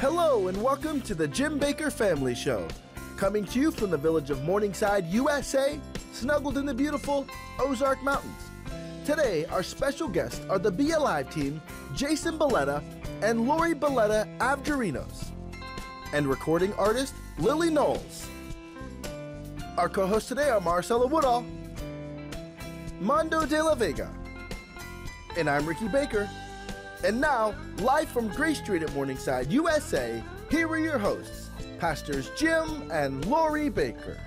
Hello and welcome to the Jim Bakker Family Show, coming to you from the village of Morningside, USA, snuggled in the beautiful Ozark Mountains. Today, our special guests are the Bee Alive Team, Jason Balletta and Lori Balletta-Avgerinos, and recording artist Lillie Knauls. Our co-hosts today are Marcella Woodall, Mondo De La Vega, and I'm Ricky Bakker. And now, live from Grace Street at Morningside, USA, here are your hosts, Pastors Jim and Lori Bakker.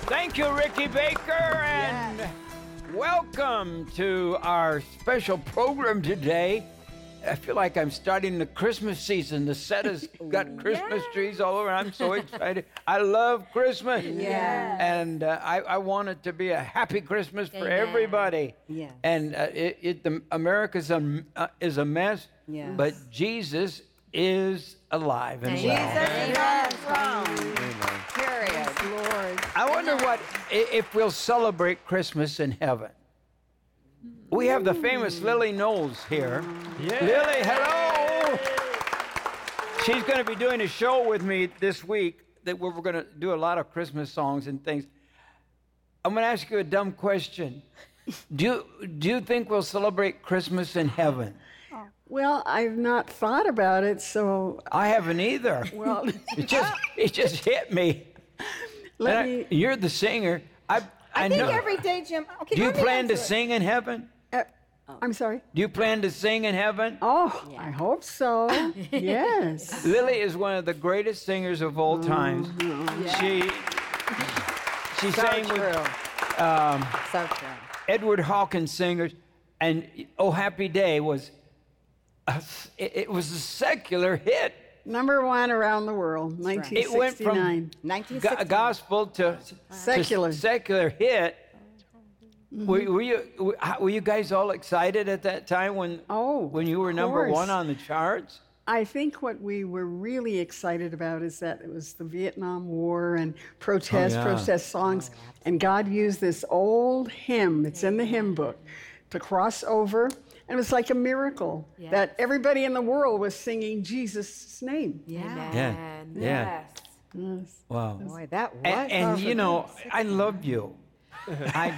Thank you, Ricky Bakker, and welcome to our special program today. I feel like I'm starting the Christmas season. The set has got Christmas trees all over. I'm so excited. I love Christmas. Yeah. And I want it to be a happy Christmas for everybody. Yeah. And America is a mess, but Jesus is alive and well. Jesus is alive and well. Curious, Lord. I wonder if we'll celebrate Christmas in heaven. We have the famous Lillie Knauls here. Yeah. Lillie, hello! She's going to be doing a show with me this week that we're going to do a lot of Christmas songs and things. I'm going to ask you a dumb question. Do you think we'll celebrate Christmas in heaven? Well, I've not thought about it, so... I haven't either. Well, it just hit me. You're the singer. I think every day, Jim... Okay, do you plan to sing in heaven? I'm sorry? Do you plan to sing in heaven? Oh, yeah. I hope so. Yes. Lillie is one of the greatest singers of all times. Yeah. She sang with Edward Hawkins singers, and Oh Happy Day was a secular hit. Number one around the world, 1969. It went from gospel to secular hit. Mm-hmm. Were you guys all excited at that time when you were number one on the charts? I think what we were really excited about is that it was the Vietnam War and protest songs, and God used this old hymn. It's in the hymn book to cross over. And it was like a miracle that everybody in the world was singing Jesus' name. Yeah. Yeah. Yes. Wow. Boy, that was. And you know, I love you. I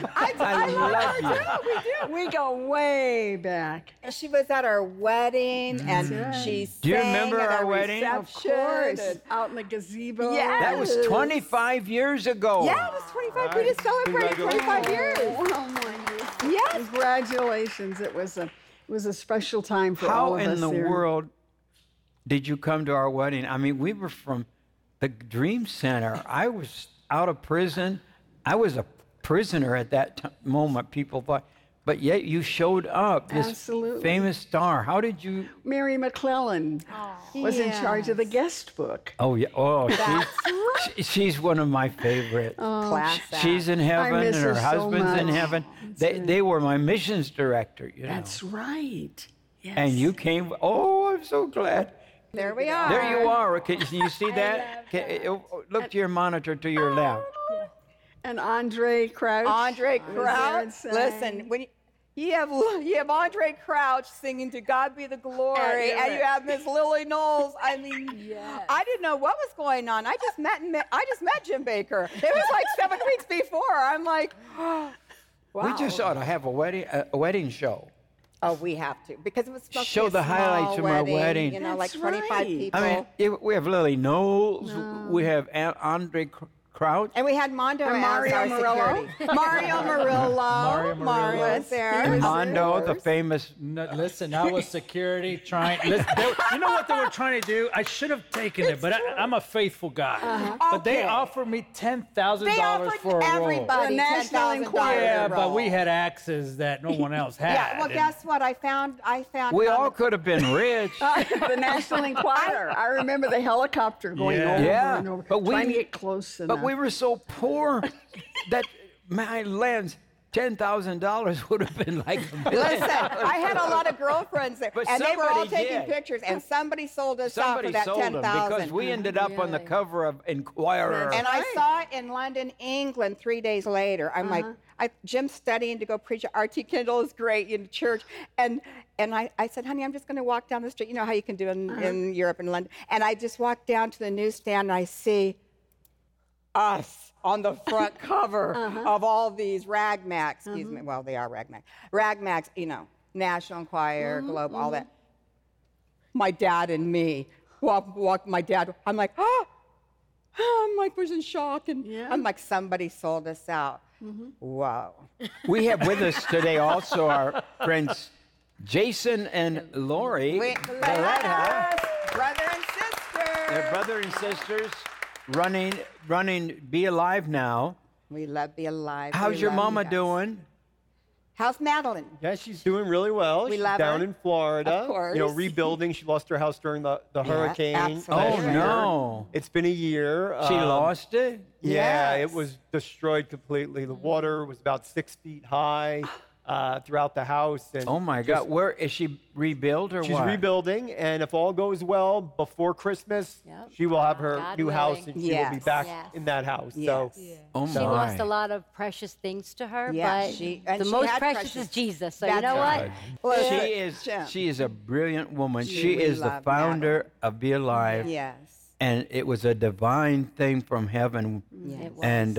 love you. We do. We go way back. And she was at our wedding, and she sang. Do you remember our wedding? Of course. And out in the gazebo. Yes. That was 25 years ago. Yeah, it was 25. We just celebrated 25 years. Oh my. Yes. Congratulations. It was a special time for all of us. How in the world did you come to our wedding? I mean, we were from the Dream Center. I was out of prison. I was a prisoner at that moment, people thought. But yet you showed up, this famous star. How did you... Mary McClellan was in charge of the guest book. Oh, yeah. Oh, she's one of my favorites. She's in heaven, and her husband's in heaven. They were my missions director, you know. That's right. Yes. And you came... Oh, I'm so glad. There we are. There you are. Can you see that? Look to your monitor to your left. And Andre Crouch. Andre Crouch. Listen, when you have Andre Crouch singing "To God Be the Glory," and you have Miss Lillie Knauls. I mean, I didn't know what was going on. I just met Jim Bakker. It was like 7 weeks before. I'm like, wow. We just ought to have a wedding show. Oh, we have to, because it was supposed to be a small wedding. Show the highlights of my wedding. You know, that's like 25 people. I mean, we have Lillie Knauls. No. We have Andre Crouch. And we had Mondo and Mario Murillo. Mario Murillo was there. And Mondo, the famous. No, listen, I was security trying. You know what they were trying to do? I should have taken it, but I'm a faithful guy. Uh-huh. But they offered me $10,000 for a role. Everybody, the National Enquirer. Yeah, but we had axes that no one else had. Yeah, well, guess what? I found. We all could have been rich. The National Enquirer. I remember the helicopter going over and over, trying to get close enough. We were so poor that my lens $10,000 would have been like a million. Listen, I had a lot of girlfriends there, but and they were all taking pictures, and somebody sold us out for that $10,000. Because we ended up on the cover of Enquirer. And I saw it in London, England, 3 days later. I'm like, Jim's studying to go preach. R.T. Kendall is great in church. And I said, honey, I'm just going to walk down the street. You know how you can do in Europe and London. And I just walked down to the newsstand, and I see us on the front cover of all these rag mags, excuse me, well, they are rag mags. Rag mags, you know, National Enquirer, Globe, all that. My dad and me, I'm like, I'm like, was in shock, and I'm like, somebody sold us out. Wow. We have with us today also our friends Jason and Lori Balletta, brother and sister. They're brother and sisters. Running Bee Alive now. We love Bee Alive. How's your mama doing? How's Madeline? Yeah, she's doing really well. We love her. Down in Florida. Of course. You know, rebuilding. She lost her house during the hurricane. Absolutely. Oh, no. It's been a year. She lost it? Yeah, it was destroyed completely. The water was about 6 feet high. Throughout the house. And oh, my God. Where is she rebuilt or what? She's rebuilding, and if all goes well, before Christmas, she will have her new house, and she will be back in that house. Yes. So, oh my. She lost a lot of precious things to her, but the most precious is Jesus. So you know what? Well, she is a brilliant woman. She is the founder of Be Alive. Yes. And it was a divine thing from heaven. Yes. It was. And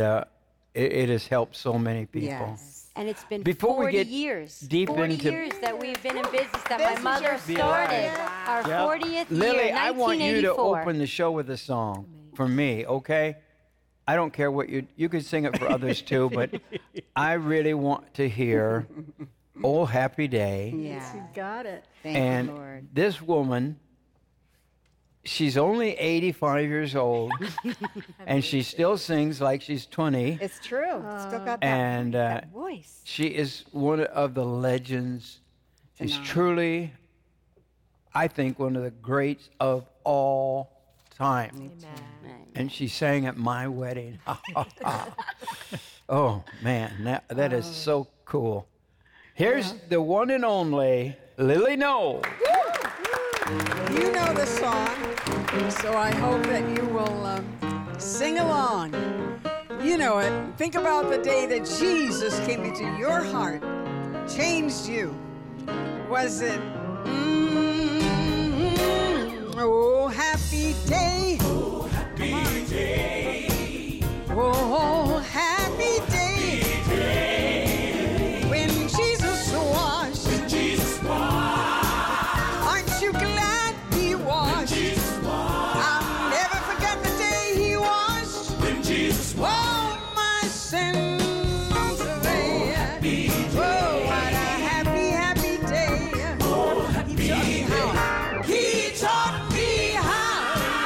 it has helped so many people. Yes. And it's been 40 years that we've been in business, that my mother started our 40th year, 1984. Lily, I want you to open the show with a song for me, okay? I don't care what you can sing it for others too, but I really want to hear Oh Happy Day. Yes, you got it. Thank you, Lord. And this woman, she's only 85 years old, and she still sings like she's 20. It's true. Still got that voice. She is one of the legends. She's truly, I think, one of the greats of all time. Amen. And she sang at my wedding. Oh, man, that is so cool. Here's the one and only Lillie Knauls. You know the song, so I hope that you will sing along. You know it. Think about the day that Jesus came into your heart, changed you. Was it, oh, happy day. Oh, happy day. Oh, happy day. Happy day. When Jesus washed. When Jesus washed. You glad he washed? I'll never forget the day he washed. When Jesus washed all my sins away. Oh, what a happy, happy day. Oh, happy day. He taught me how.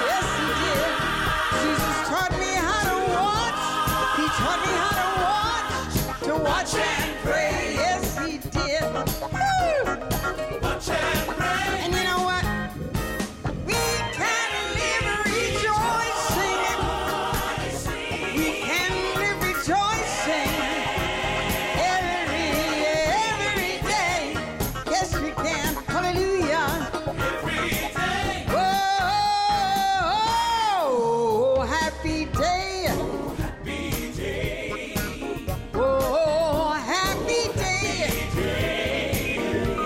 Yes, he did. Jesus taught me how to watch. He taught me how to watch and pray. Yes, he did. Watch and pray. And you know what? We can live rejoicing. We can live rejoicing every day. Yes, we can. Hallelujah. Every day. Oh, happy day. Oh, happy day. Oh, happy day.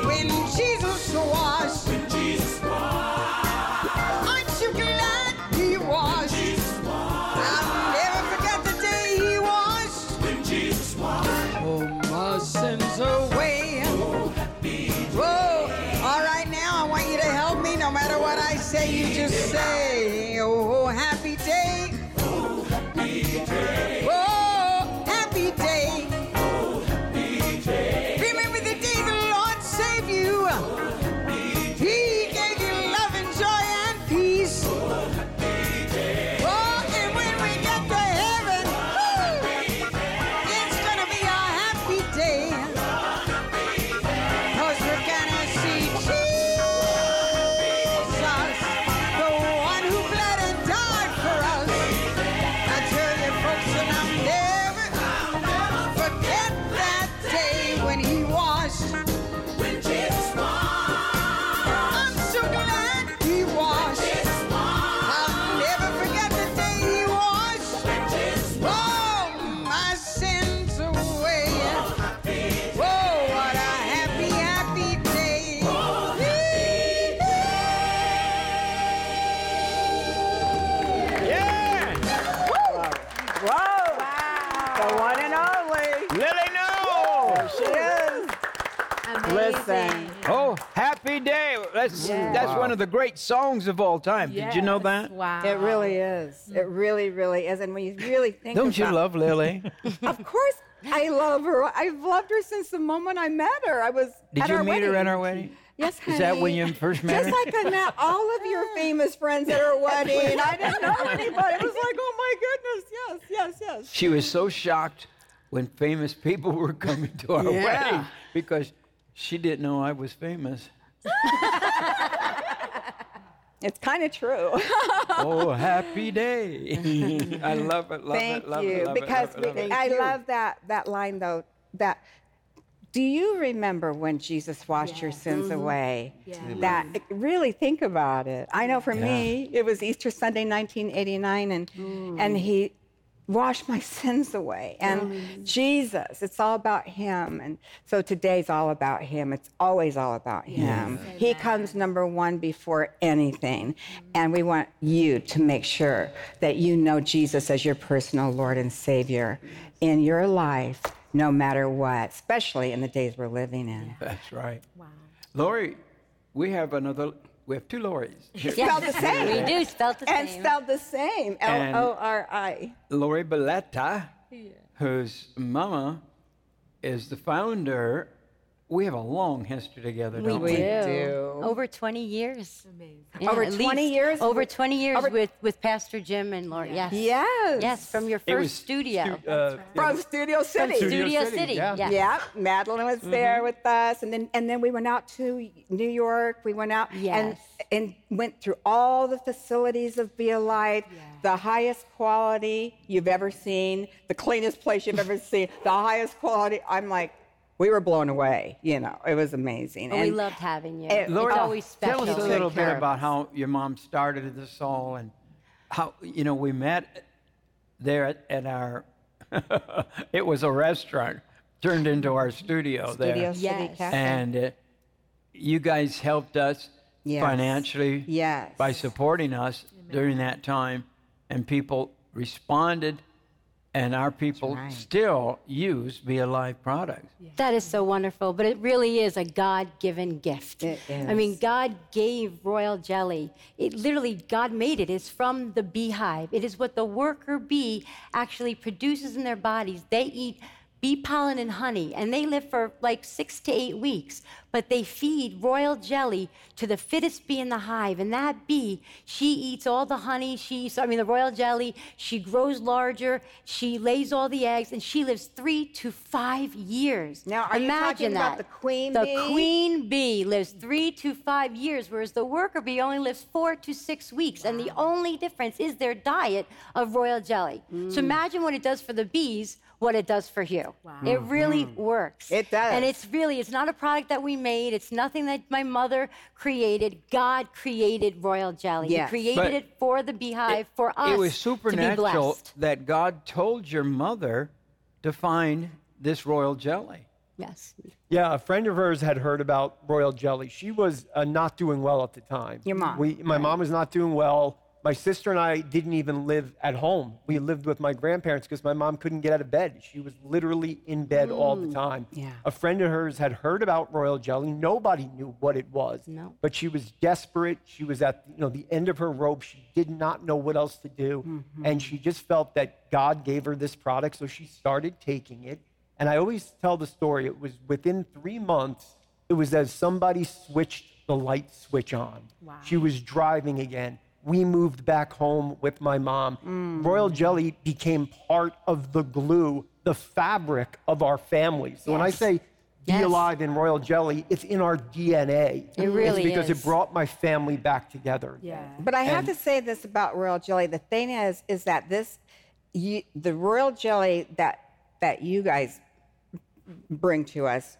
When Jesus was. Aren't you glad he washed? I'll never forget the day he washed. When Jesus washed. Oh, my sins away. Oh, happy day. Whoa. All right, now I want you to help me. No matter what I say, you just say, oh, happy day. Oh, happy day. Oh, happy day. Oh, happy day. Remember the day the Lord saved you. He gave you love and joy and peace. Oh, happy day. Oh, and when we get to heaven, it's going to be a happy day. Because we're going to see Jesus, the one who bled and died for us. I tell you, folks, and I'll never forget that Happy Day. That's one of the great songs of all time. Yes. Did you know that? Wow. It really is. It really, really is. And when you really think about it. Don't you love Lillie? Of course I love her. I've loved her since the moment I met her. I was Did you meet her at our wedding? Yes, honey. Is that when you first met her? Just like I met all of your famous friends at her wedding. I didn't know anybody. It was like, oh, my goodness, yes. She was so shocked when famous people were coming to our wedding because she didn't know I was famous. It's kind of true. Oh, happy day. I love it, love it. Thank you. I love that line, though, that... Do you remember when Jesus washed your sins away? Yeah. That really think about it. I know for me, it was Easter Sunday, 1989, and He washed my sins away. And Jesus, it's all about Him. And so today's all about Him. It's always all about Him. Yeah. He comes number one before anything. And we want you to make sure that you know Jesus as your personal Lord and Savior in your life. No matter what, especially in the days we're living in. That's right. Wow. Lori, we have two Loris. Here. Spelled the same. We do, spelled the same. And spelled the same, L-O-R-I. Lori Balletta, whose mama is the founder. We have a long history together, don't we? We do. Over 20 years. Amazing. Yeah, over 20 years? Over 20 years with Pastor Jim and Lori. Yes. Yes. Yes, from your first studio. From Studio City. From Studio City. Yeah. Madeline was there with us. And then we went out to New York. We went out and went through all the facilities of Bee Alive, the highest quality you've ever seen, the cleanest place you've ever seen, the highest quality. I'm like, we were blown away, it was amazing. And we loved having you. Lori, it's always special. Tell us a little bit about how your mom started this all and how, we met there at our, it was a restaurant turned into our studio there. Studio City Cafe. And you guys helped us financially by supporting us during that time, and people responded. And our people still use Bee Alive products. That is so wonderful, but it really is a God-given gift. It is. I mean, God gave Royal Jelly. It literally, God made it. It's from the beehive. It is what the worker bee actually produces in their bodies. They eat bee pollen and honey, and they live for like 6 to 8 weeks, but they feed Royal Jelly to the fittest bee in the hive, and that bee, she eats all the honey, the Royal Jelly, she grows larger, she lays all the eggs, and she lives 3 to 5 years. Now, imagine about the queen bee? The queen bee lives 3 to 5 years, whereas the worker bee only lives 4 to 6 weeks, and the only difference is their diet of Royal Jelly. So imagine what it does for the bees, what it does for you. Wow. It really works. It does. And it's not a product that we made. It's nothing that my mother created. God created Royal Jelly. Yes. He created it for the beehive, for us. It was supernatural that God told your mother to find this Royal Jelly. Yes. Yeah, a friend of hers had heard about Royal Jelly. She was not doing well at the time. Your mom. My mom was not doing well. My sister and I didn't even live at home. We lived with my grandparents because my mom couldn't get out of bed. She was literally in bed all the time. Yeah. A friend of hers had heard about Royal Jelly. Nobody knew what it was. No. But she was desperate. She was at the end of her rope. She did not know what else to do. Mm-hmm. And she just felt that God gave her this product, so she started taking it. And I always tell the story. It was within 3 months, it was as somebody switched the light switch on. Wow. She was driving again. We moved back home with my mom. Royal Jelly became part of the glue, the fabric of our family. So when I say Be Alive and Royal Jelly, it's in our DNA. It really is. Because it brought my family back together. Yeah. But I have to say this about Royal Jelly. The thing is that the Royal Jelly that you guys bring to us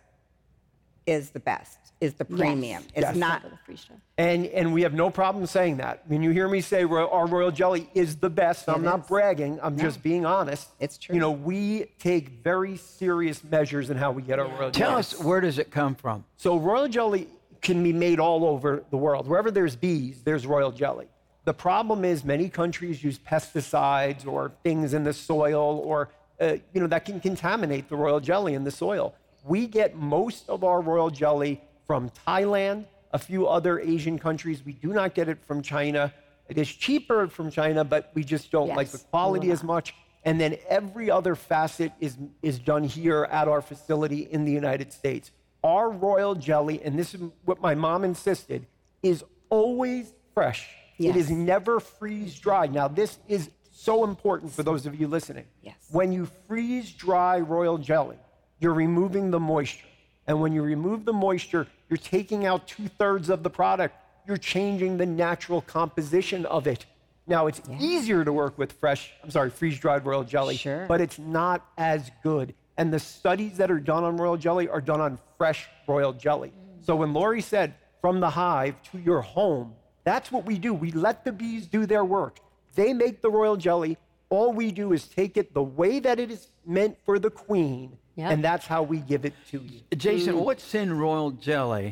is the best. Is the premium. Yes. It's not for the free show. And we have no problem saying that. When you hear me say our Royal Jelly is the best, I'm not bragging. I'm just being honest. It's true. We take very serious measures in how we get our Royal Jelly. Tell us, where does it come from? So Royal Jelly can be made all over the world. Wherever there's bees, there's Royal Jelly. The problem is many countries use pesticides or things in the soil or that can contaminate the Royal Jelly in the soil. We get most of our Royal Jelly from Thailand, a few other Asian countries. We do not get it from China. It is cheaper from China, but we just don't like the quality as much. And then every other facet is done here at our facility in the United States. Our royal jelly, and this is what my mom insisted, is always fresh. Yes. It is never freeze-dried. Now, this is so important for those of you listening. Yes. When you freeze-dry royal jelly, you're removing the moisture. And when you remove the moisture, you're taking out 2/3 of the product. You're changing the natural composition of it. Now, it's easier to work with freeze-dried royal jelly, but it's not as good. And the studies that are done on royal jelly are done on fresh royal jelly. So when Lori said, from the hive to your home, that's what we do. We let the bees do their work. They make the royal jelly. All we do is take it the way that it is meant for the queen, and that's how we give it to you. Jason, what's in royal jelly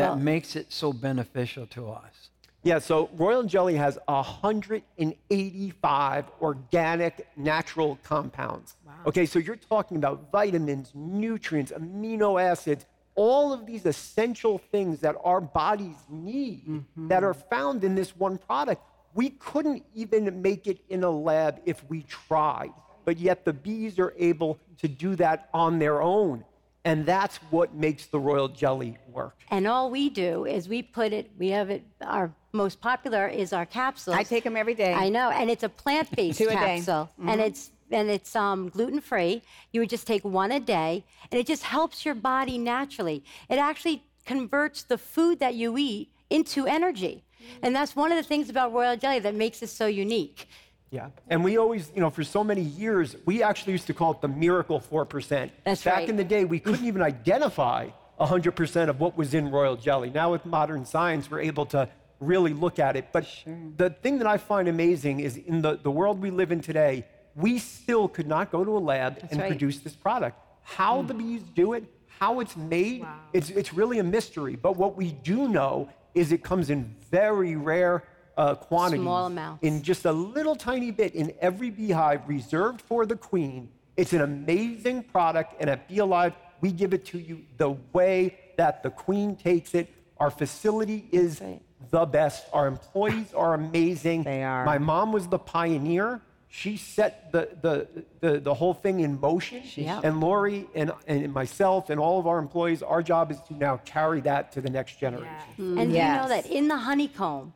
that makes it so beneficial to us? Yeah, so royal jelly has 185 organic natural compounds. Wow. Okay, so you're talking about vitamins, nutrients, amino acids, all of these essential things that our bodies need that are found in this one product. We couldn't even make it in a lab if we tried, but yet the bees are able to do that on their own. And that's what makes the royal jelly work. And all we do is we put it, we have it, our most popular is our capsules. I take them every day. I know, and it's a plant-based capsule. Mm-hmm. And it's gluten-free. You would just take one a day, and it just helps your body naturally. It actually converts the food that you eat into energy. And that's one of the things about royal jelly that makes it so unique. Yeah, and we always, you know, for so many years, we actually used to call it the miracle 4%. That's right. Back in the day, we couldn't even identify 100% of what was in royal jelly. Now with modern science, we're able to really look at it. But the thing that I find amazing is in the world we live in today, we still could not go to a lab and produce this product. How the bees do it, how it's made, it's really a mystery. But what we do know is it comes in very rare quantities, small amounts, in just a little tiny bit in every beehive reserved for the queen. It's an amazing product, and at Bee Alive, we give it to you the way that the queen takes it. Our facility is the best. Our employees are amazing. They are. My mom was the pioneer. She set the whole thing in motion. And Lori and myself and all of our employees, our job is to now carry that to the next generation. And you know that in the honeycomb,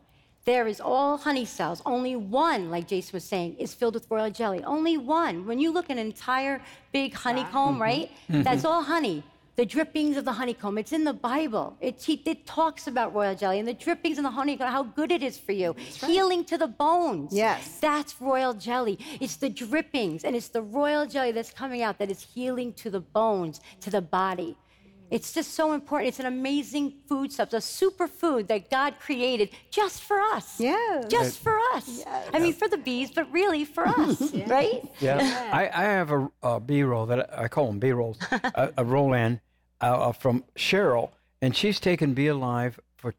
there is all honey cells. Only one, like Jason was saying, is filled with royal jelly. Only one. When you look at an entire big honeycomb, right? That's all honey. The drippings of the honeycomb. It's in the Bible. It talks about royal jelly and the drippings in the honeycomb, how good it is for you. Healing to the bones. Yes. That's royal jelly. It's the drippings and it's the royal jelly that's coming out that is healing to the bones, to the body. It's just so important. It's an amazing food substance, a superfood that God created just for us. Yeah. Just for us. Yes. I mean, for the bees, but really for us, right? Yeah. I have a B-roll that I call them B-rolls, a roll-in from Cheryl, and she's taken Bee Alive for,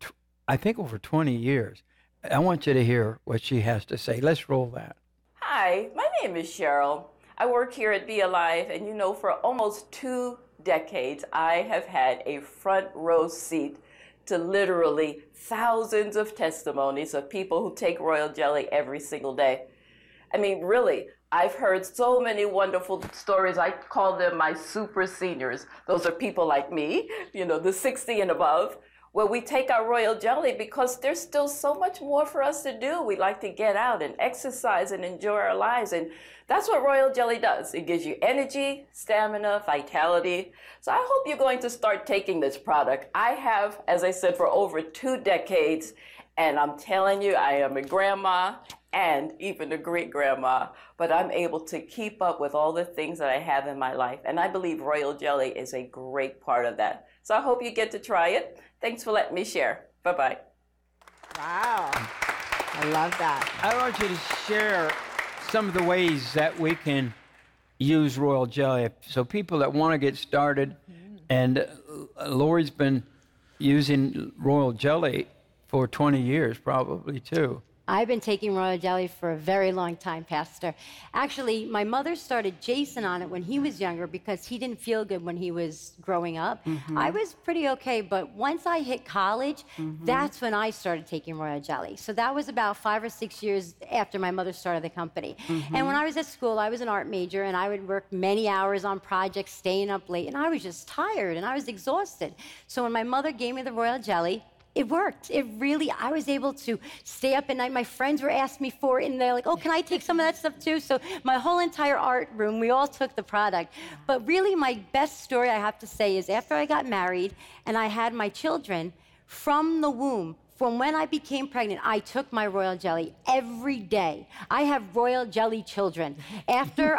I think, over 20 years. I want you to hear what she has to say. Let's roll that. Hi, my name is Cheryl. I work here at Bee Alive, and you know, for almost 2 decades, I have had a front row seat to literally thousands of testimonies of people who take royal jelly every single day. I mean, really, I've heard so many wonderful stories. I call them my super seniors. Those are people like me, you know, the 60 and above, where we take our royal jelly because there's still so much more for us to do. We like to get out and exercise and enjoy our lives. And that's what royal jelly does. It gives you energy, stamina, vitality. So I hope you're going to start taking this product. I have, as I said, for over 2 decades. And I'm telling you, I am a grandma and even a great-grandma. But I'm able to keep up with all the things that I have in my life. And I believe royal jelly is a great part of that. So I hope you get to try it. Thanks for letting me share. Bye-bye. Wow. I love that. I want you to share some of the ways that we can use royal jelly. So people that want to get started, and Lori's been using royal jelly for 20 years probably too. I've been taking Royal Jelly for a very long time, Pastor. Actually, my mother started Jason on it when he was younger because he didn't feel good when he was growing up. Mm-hmm. I was pretty okay, but once I hit college, mm-hmm. that's when I started taking Royal Jelly. So that was about 5 or 6 years after my mother started the company. Mm-hmm. And when I was at school, I was an art major, and I would work many hours on projects, staying up late, and I was just tired, and I was exhausted. So when my mother gave me the Royal Jelly, it worked. It really, I was able to stay up at night. My friends were asking me for it, and they're like, oh, can I take some of that stuff too? So my whole entire art room, we all took the product. But really, my best story, I have to say, is after I got married and I had my children, from the womb, from when I became pregnant, I took my Royal Jelly every day. I have Royal Jelly children. After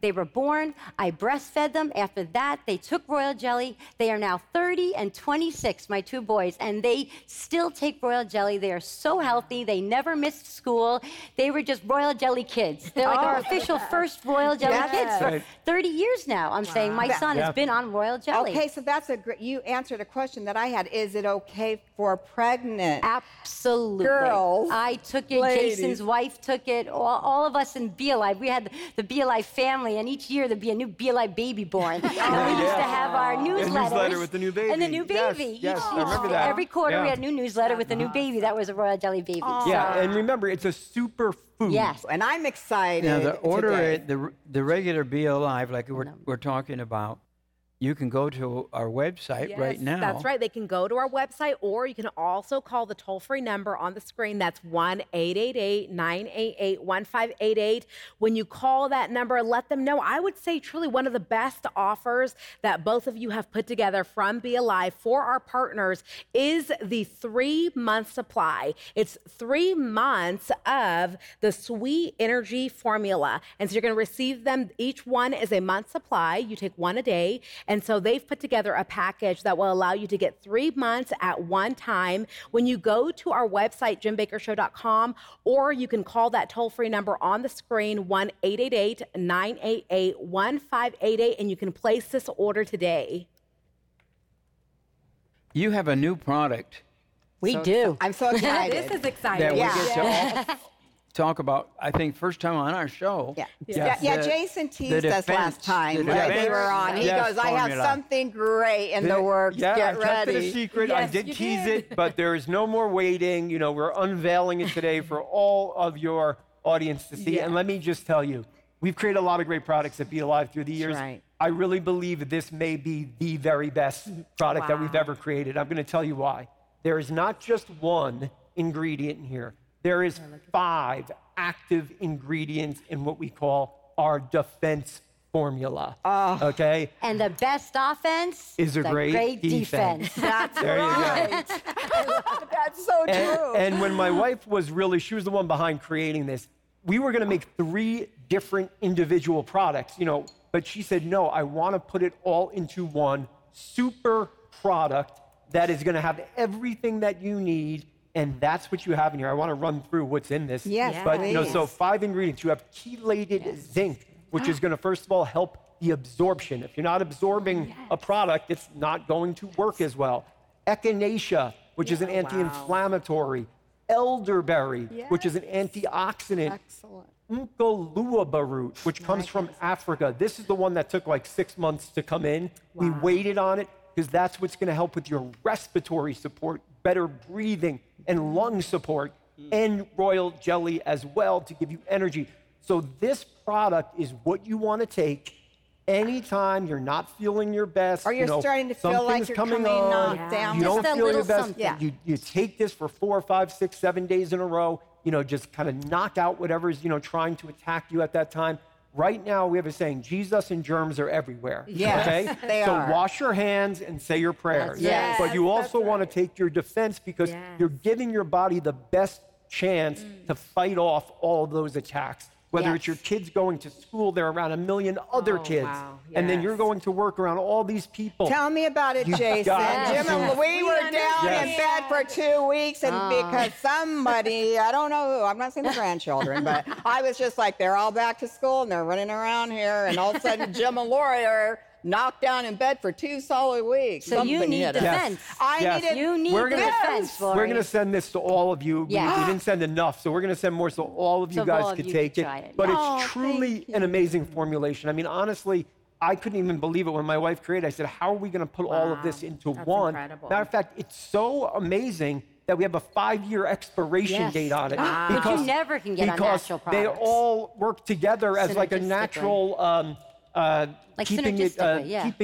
they were born, I breastfed them. After that, they took Royal Jelly. They are now 30 and 26, my two boys, and they still take Royal Jelly. They are so healthy. They never missed school. They were just Royal Jelly kids. They're like our official first Royal Jelly kids for 30 years now. I'm saying my son has been on Royal Jelly. Okay, so that's a great, you answered a question that I had. Is it okay for pregnant? Absolutely. Girls. I took it. Ladies. Jason's wife took it. All of us in Bee Alive. We had the Bee Alive family, and each year there'd be a new Bee Alive baby born. And we used to have our newsletters. A newsletter with the new baby. And the new baby. Yes, I remember that. Every quarter we had a new newsletter with a new baby. That was a Royal Jelly baby. So. Yeah, and remember, it's a super food. Yes. And I'm excited. Now, to order it, the regular Bee Alive, like we're talking about, you can go to our website right now. That's right. They can go to our website, or you can also call the toll-free number on the screen. That's 1-888-988-1588. When you call that number, let them know. I would say truly one of the best offers that both of you have put together from Bee Alive for our partners is the 3-month supply. It's 3 months of the Sweet Energy Formula. And so you're going to receive them. Each one is a month supply. You take one a day. And so they've put together a package that will allow you to get 3 months at one time. When you go to our website, JimBakkerShow.com, or you can call that toll-free number on the screen, 1-888-988-1588, and you can place this order today. You have a new product. We do. I'm so excited. This is exciting. We get to talk about, I think, first time on our show. Jason teased us last time when they were on. He goes, I have something great in the works. Get ready. I kept it a secret. Yes, I did tease it, but there is no more waiting. You know, we're unveiling it today for all of your audience to see. Yeah. And let me just tell you, we've created a lot of great products at Bee Alive through the years. Right. I really believe this may be the very best product that we've ever created. I'm going to tell you why. There is not just one ingredient in here. There is 5 active ingredients in what we call our defense formula, okay? And the best offense is a great defense. That's there right. You go. That's so true. And when my wife was she was the one behind creating this, we were going to make 3 different individual products, but she said, no, I want to put it all into one super product that is going to have everything that you need. And that's what you have in here. I want to run through what's in this. Yes, but so 5 ingredients. You have chelated zinc, which is going to, first of all, help the absorption. If you're not absorbing a product, it's not going to work as well. Echinacea, which is an anti-inflammatory. Elderberry, which is an antioxidant. Excellent. Umckaloabo root, which comes from Africa. This is the one that took like 6 months to come in. We waited on it because that's what's going to help with your respiratory support, better breathing, and lung support, and Royal Jelly as well to give you energy. So this product is what you want to take anytime you're not feeling your best. Or you're starting to feel like you're coming down. You don't feel your best. You take this for 4, 5, 6, 7 days in a row, just kind of knock out whatever's, trying to attack you at that time. Right now, we have a saying, Jesus and germs are everywhere. Yes, okay? They are. So wash your hands and say your prayers. Yes. But you also want to take your defense because you're giving your body the best chance to fight off all of those attacks. Whether it's your kids going to school, they're around a million other kids. Wow. Yes. And then you're going to work around all these people. Tell me about it, Jason. Jim and we were down in bed for 2 weeks and because somebody, I don't know who, I'm not saying the grandchildren, but I was just like, they're all back to school and they're running around here. And all of a sudden, Jim and Lori are knocked down in bed for 2 solid weeks. So you need defense. Yes. You need defense, Lori. We're going to send this to all of you. Yes. We didn't send enough, so we're going to send more so all of you guys could take it. But it's truly an amazing formulation. I mean, honestly, I couldn't even believe it when my wife created it. I said, how are we going to put all of this into one? Incredible. Matter of fact, it's so amazing that we have a 5-year expiration date on it. Because you never can get on natural products. They all work together as like a natural, like keeping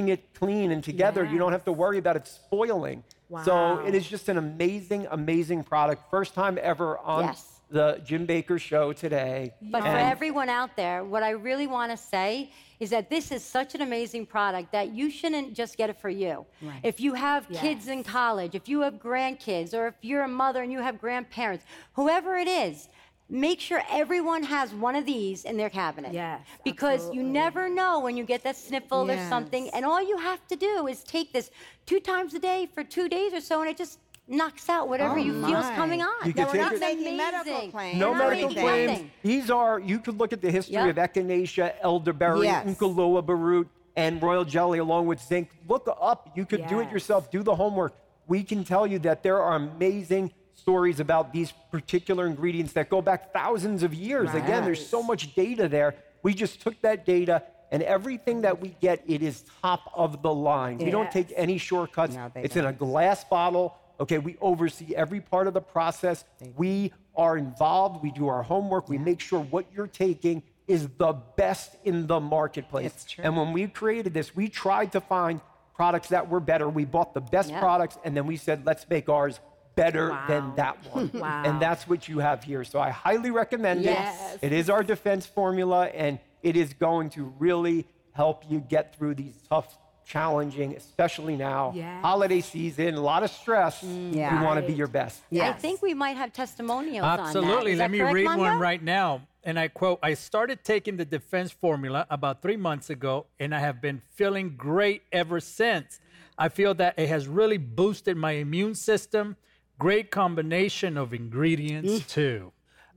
it clean and together. Yeah. You don't have to worry about it spoiling. Wow. So it is just an amazing, amazing product. First time ever on the Jim Bakker Show today. But for everyone out there, what I really want to say is that this is such an amazing product that you shouldn't just get it for you. Right. If you have kids in college, if you have grandkids, or if you're a mother and you have grandparents, whoever it is, make sure everyone has one of these in their cabinet. Yes, because you never know when you get that sniffle or something, and all you have to do is take this 2 times a day for 2 days or so, and it just knocks out whatever you feel's coming on. You we're not making medical claims. No medical claims. These are, you could look at the history of echinacea, elderberry, Umckaloabo root, and royal jelly along with zinc. Look up. You could do it yourself. Do the homework. We can tell you that there are amazing stories about these particular ingredients that go back thousands of years. Right. Again, there's so much data there. We just took that data, and everything that we get, it is top of the line. Yes. We don't take any shortcuts. No, it's in a glass bottle. Okay, we oversee every part of the process. We are involved. We do our homework. We make sure what you're taking is the best in the marketplace. It's true. And when we created this, we tried to find products that were better. We bought the best products, and then we said, let's make ours better than that one. And that's what you have here. So I highly recommend it. It is our defense formula, and it is going to really help you get through these tough, challenging, especially now, holiday season, a lot of stress. You want to be your best. Yes. I think we might have testimonials on that. Absolutely. Let me read one right now. And I quote, I started taking the defense formula about 3 months ago, and I have been feeling great ever since. I feel that it has really boosted my immune system. Great combination of ingredients, too.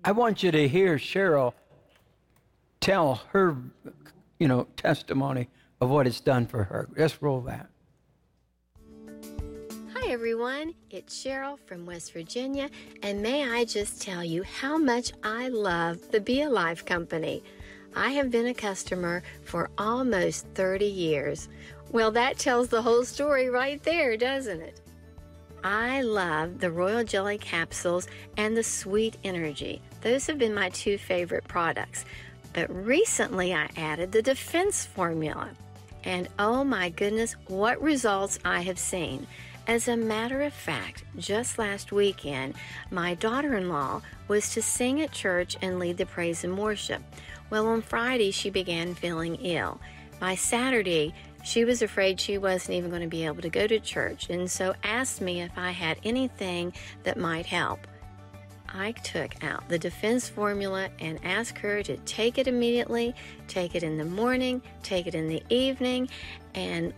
I want you to hear Cheryl tell her, you know, testimony of what it's done for her. Let's roll that. Hi, everyone. It's Cheryl from West Virginia, and may I just tell you how much I love the Bee Alive Company. I have been a customer for almost 30 years. Well, that tells the whole story right there, doesn't it? I love the Royal Jelly capsules and the Sweet Energy. Those have been my 2 favorite products. But recently I added the Defense Formula. And oh my goodness, what results I have seen. As a matter of fact, just last weekend, my daughter-in-law was to sing at church and lead the praise and worship. Well, on Friday, she began feeling ill. By Saturday, she was afraid she wasn't even going to be able to go to church, and so asked me if I had anything that might help. I took out the defense formula and asked her to take it immediately, take it in the morning, take it in the evening, and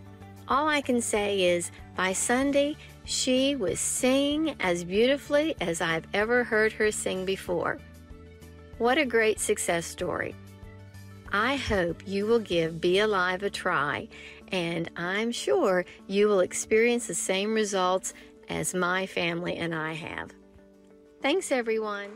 all I can say is by Sunday, she was singing as beautifully as I've ever heard her sing before. What a great success story. I hope you will give Be Alive a try, and I'm sure you will experience the same results as my family and I have. Thanks, everyone.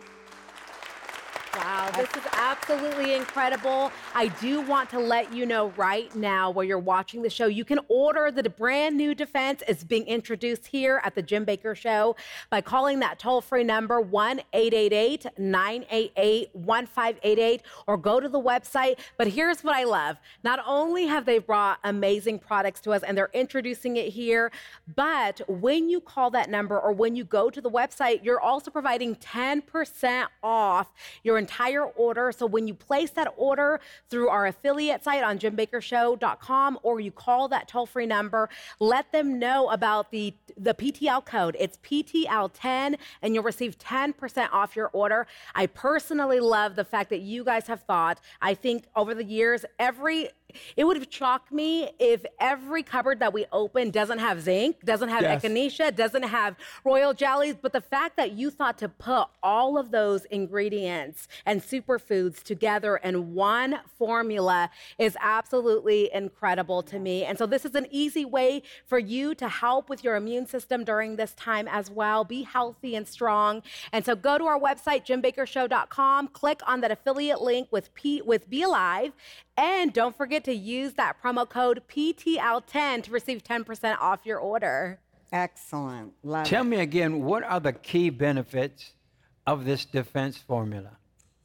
Wow, this is absolutely incredible. I do want to let you know right now while you're watching the show, you can order the brand new defense. It's being introduced here at the Jim Bakker Show by calling that toll-free number 1-888-988-1588 or go to the website. But here's what I love. Not only have they brought amazing products to us and they're introducing it here, but when you call that number or when you go to the website, you're also providing 10% off your entire order. So when you place that order through our affiliate site on JimBakkerShow.com or you call that toll-free number, let them know about the PTL code. It's PTL10 and you'll receive 10% off your order. I personally love the fact that you guys have thought, I think over the years, it would have shocked me if every cupboard that we open doesn't have zinc, doesn't have echinacea, doesn't have royal jellies. But the fact that you thought to put all of those ingredients and superfoods together in one formula is absolutely incredible to me. And so this is an easy way for you to help with your immune system during this time as well. Be healthy and strong. And so go to our website, JimBakkerShow.com, click on that affiliate link with Bee Alive, and don't forget to use that promo code PTL10 to receive 10% off your order. Excellent. Love Tell it. Me again, what are the key benefits of this Defense Formula?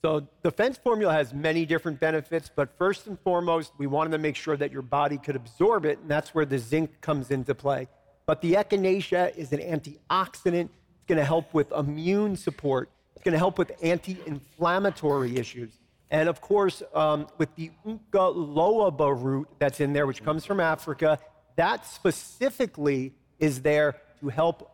So Defense Formula has many different benefits, but first and foremost, we wanted to make sure that your body could absorb it, and that's where the zinc comes into play. But the echinacea is an antioxidant. It's going to help with immune support. It's going to help with anti-inflammatory issues. And, of course, with the Umckaloabo root that's in there, which comes from Africa, that specifically is there to help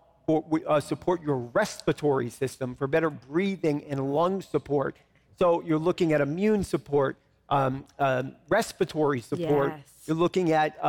support your respiratory system for better breathing and lung support. So you're looking at immune support, respiratory support. Yes. You're looking at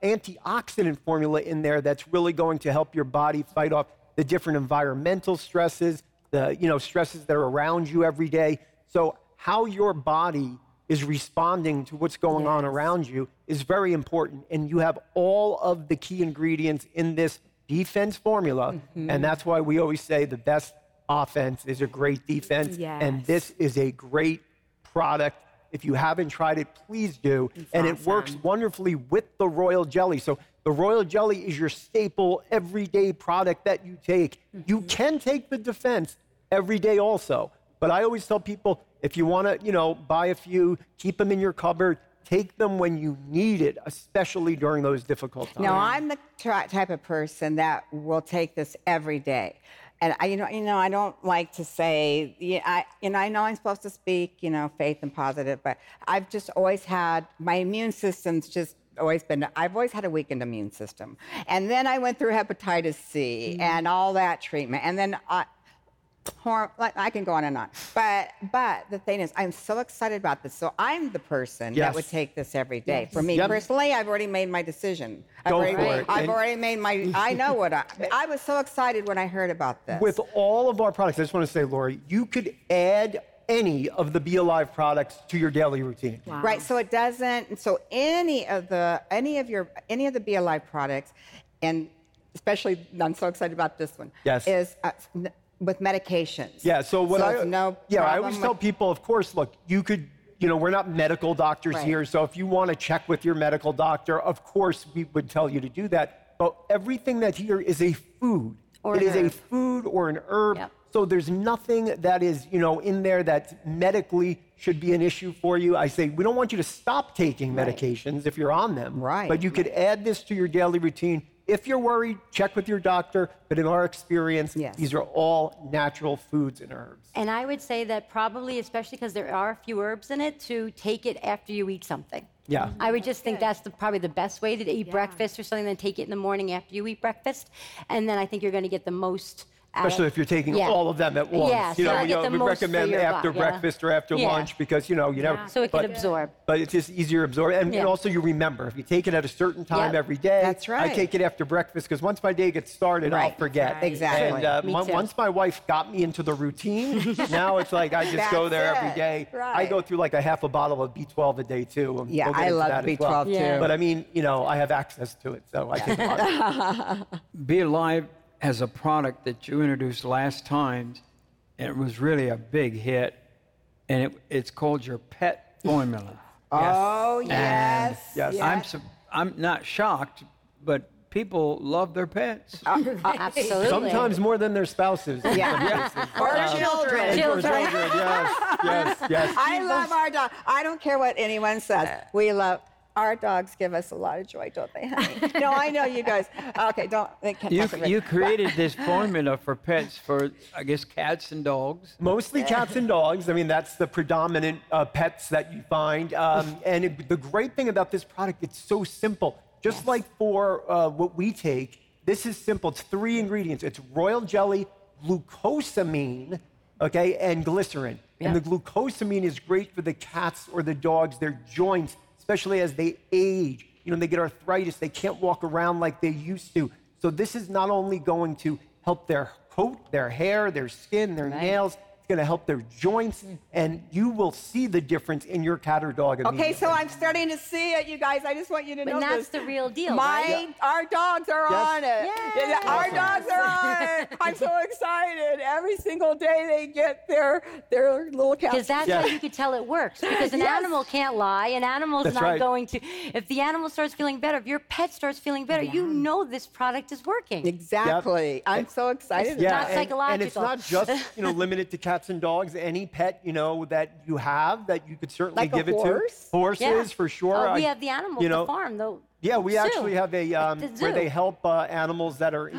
antioxidant formula in there that's really going to help your body fight off the different environmental stresses, the stresses that are around you every day. So how your body is responding to what's going on around you is very important. And you have all of the key ingredients in this defense formula. Mm-hmm. And that's why we always say the best offense is a great defense. Yes. And this is a great product. If you haven't tried it, please do. It works wonderfully with the Royal Jelly. So the Royal Jelly is your staple everyday product that you take. Mm-hmm. You can take the defense every day also. But I always tell people, if you want to, buy a few, keep them in your cupboard, take them when you need it, especially during those difficult times. Now, I'm the type of person that will take this every day. And, I don't like to say, I know I'm supposed to speak, faith and positive, but I've just always had, my immune system's just always been, I've always had a weakened immune system. And then I went through hepatitis C and all that treatment. And then I can go on and on, but the thing is, I'm so excited about this. So I'm the person that would take this every day. Yes. For me personally, I've already made my decision. I know what I was so excited when I heard about this. With all of our products, I just want to say, Lori, you could add any of the Bee Alive products to your daily routine. Wow. Right. So it doesn't. So any of the Bee Alive products, and especially I'm so excited about this one. Yes. Is. With medications. Yeah, I always tell people, of course, look, you could, we're not medical doctors here, so if you want to check with your medical doctor, of course, we would tell you to do that. But everything that's here is a food. It is a food or an herb. Yep. So there's nothing that is, in there that medically should be an issue for you. I say, we don't want you to stop taking medications if you're on them. Right. But you could add this to your daily routine. If you're worried, check with your doctor. But in our experience, these are all natural foods and herbs. And I would say that probably, especially because there are a few herbs in it, to take it after you eat something. Yeah. Mm-hmm. I would just think that's probably the best way, to eat breakfast or something, then take it in the morning after you eat breakfast. And then I think you're going to get the most out of it. Especially if you're taking all of them at once. Yeah, we recommend after breakfast or after lunch because, you never. So it can absorb. But it's just easier to absorb. And also you remember, if you take it at a certain time every day. That's right. I take it after breakfast because once my day gets started, I'll forget. Right. Exactly. And once my wife got me into the routine, now it's like I just go there every day. Right. I go through like a half a bottle of B12 a day, too. Yeah, we'll I love B12, too. Yeah. But I have access to it, so I take a lot of it. Bee Alive as a product that you introduced last time, and it was really a big hit, and it's called your pet formula. Oh, yes. Yes. I'm not shocked, but people love their pets. Absolutely. Sometimes more than their spouses. Yeah. Or children. Yes. I love our dog. I don't care what anyone says. Our dogs give us a lot of joy, don't they, honey? No, I know you guys. Okay, don't. You created this formula for pets for, I guess, cats and dogs. Mostly cats and dogs. I mean, that's the predominant pets that you find. The great thing about this product, it's so simple. Just like for what we take, this is simple. It's three ingredients. It's royal jelly, glucosamine, and glycerin. Yeah. And the glucosamine is great for the cats or the dogs, their joints, especially as they age, they get arthritis, they can't walk around like they used to. So this is not only going to help their coat, their hair, their skin, their nails, it's going to help their joints, and you will see the difference in your cat or dog immediately. Okay, so I'm starting to see it, you guys. I just want you to know that's the real deal. Our dogs are on it. Yes. Our dogs are on it. I'm so excited. Every single day they get their little cat. Because that's how you could tell it works. Because an animal can't lie. An animal's not going to. If the animal starts feeling better, if your pet starts feeling better, you know this product is working. Exactly. Yep. I'm so excited. It's not psychological. And it's not just limited to cats and dogs. Any pet that you have that you could certainly like give it to. Horses for sure. Oh, we have the animals at the farm though. Yeah, we actually have a where they help animals that are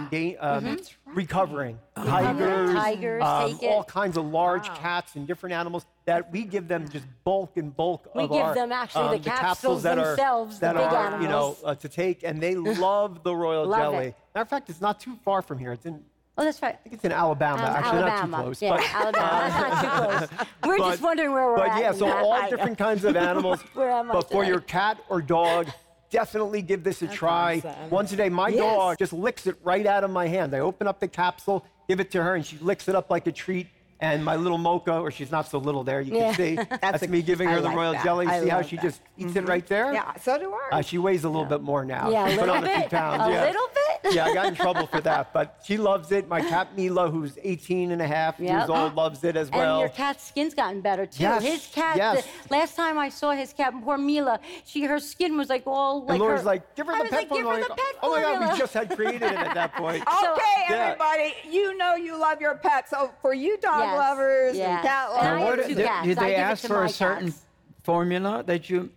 recovering. Tigers, all kinds of large cats and different animals that we give them just bulk. We give them actually the capsules themselves that are to take, and they love the Royal Jelly. Matter of fact, it's not too far from here. It's in. Oh, that's right. I think it's in Alabama. Actually, Alabama. Not too close. Yeah, but, Alabama. Not too close. We're just wondering where we're at. But yeah, so all different kinds of animals. But for your cat or dog, definitely give this a try. Awesome. Once a day, my dog just licks it right out of my hand. I open up the capsule, give it to her, and she licks it up like a treat. And my little Mocha, or she's not so little there, you can see. That's me giving her the Royal Jelly. See how she just eats it right there? Yeah, so do I. She weighs a little bit more now. Yeah, put on a few pounds. A little bit? Yeah, I got in trouble for that, but she loves it. My cat Milo, who's 18 and a half years old, loves it as well. And your cat's skin's gotten better, too. Yes. His cat, last time I saw his cat, poor Mila, her skin was like all like. And Laura's like, give her the pet formula. Oh my God, we just had created it at that point. Okay, everybody, you know you love your pet, so for you dogs, lovers and cat lovers. Did they ask for a certain formula that you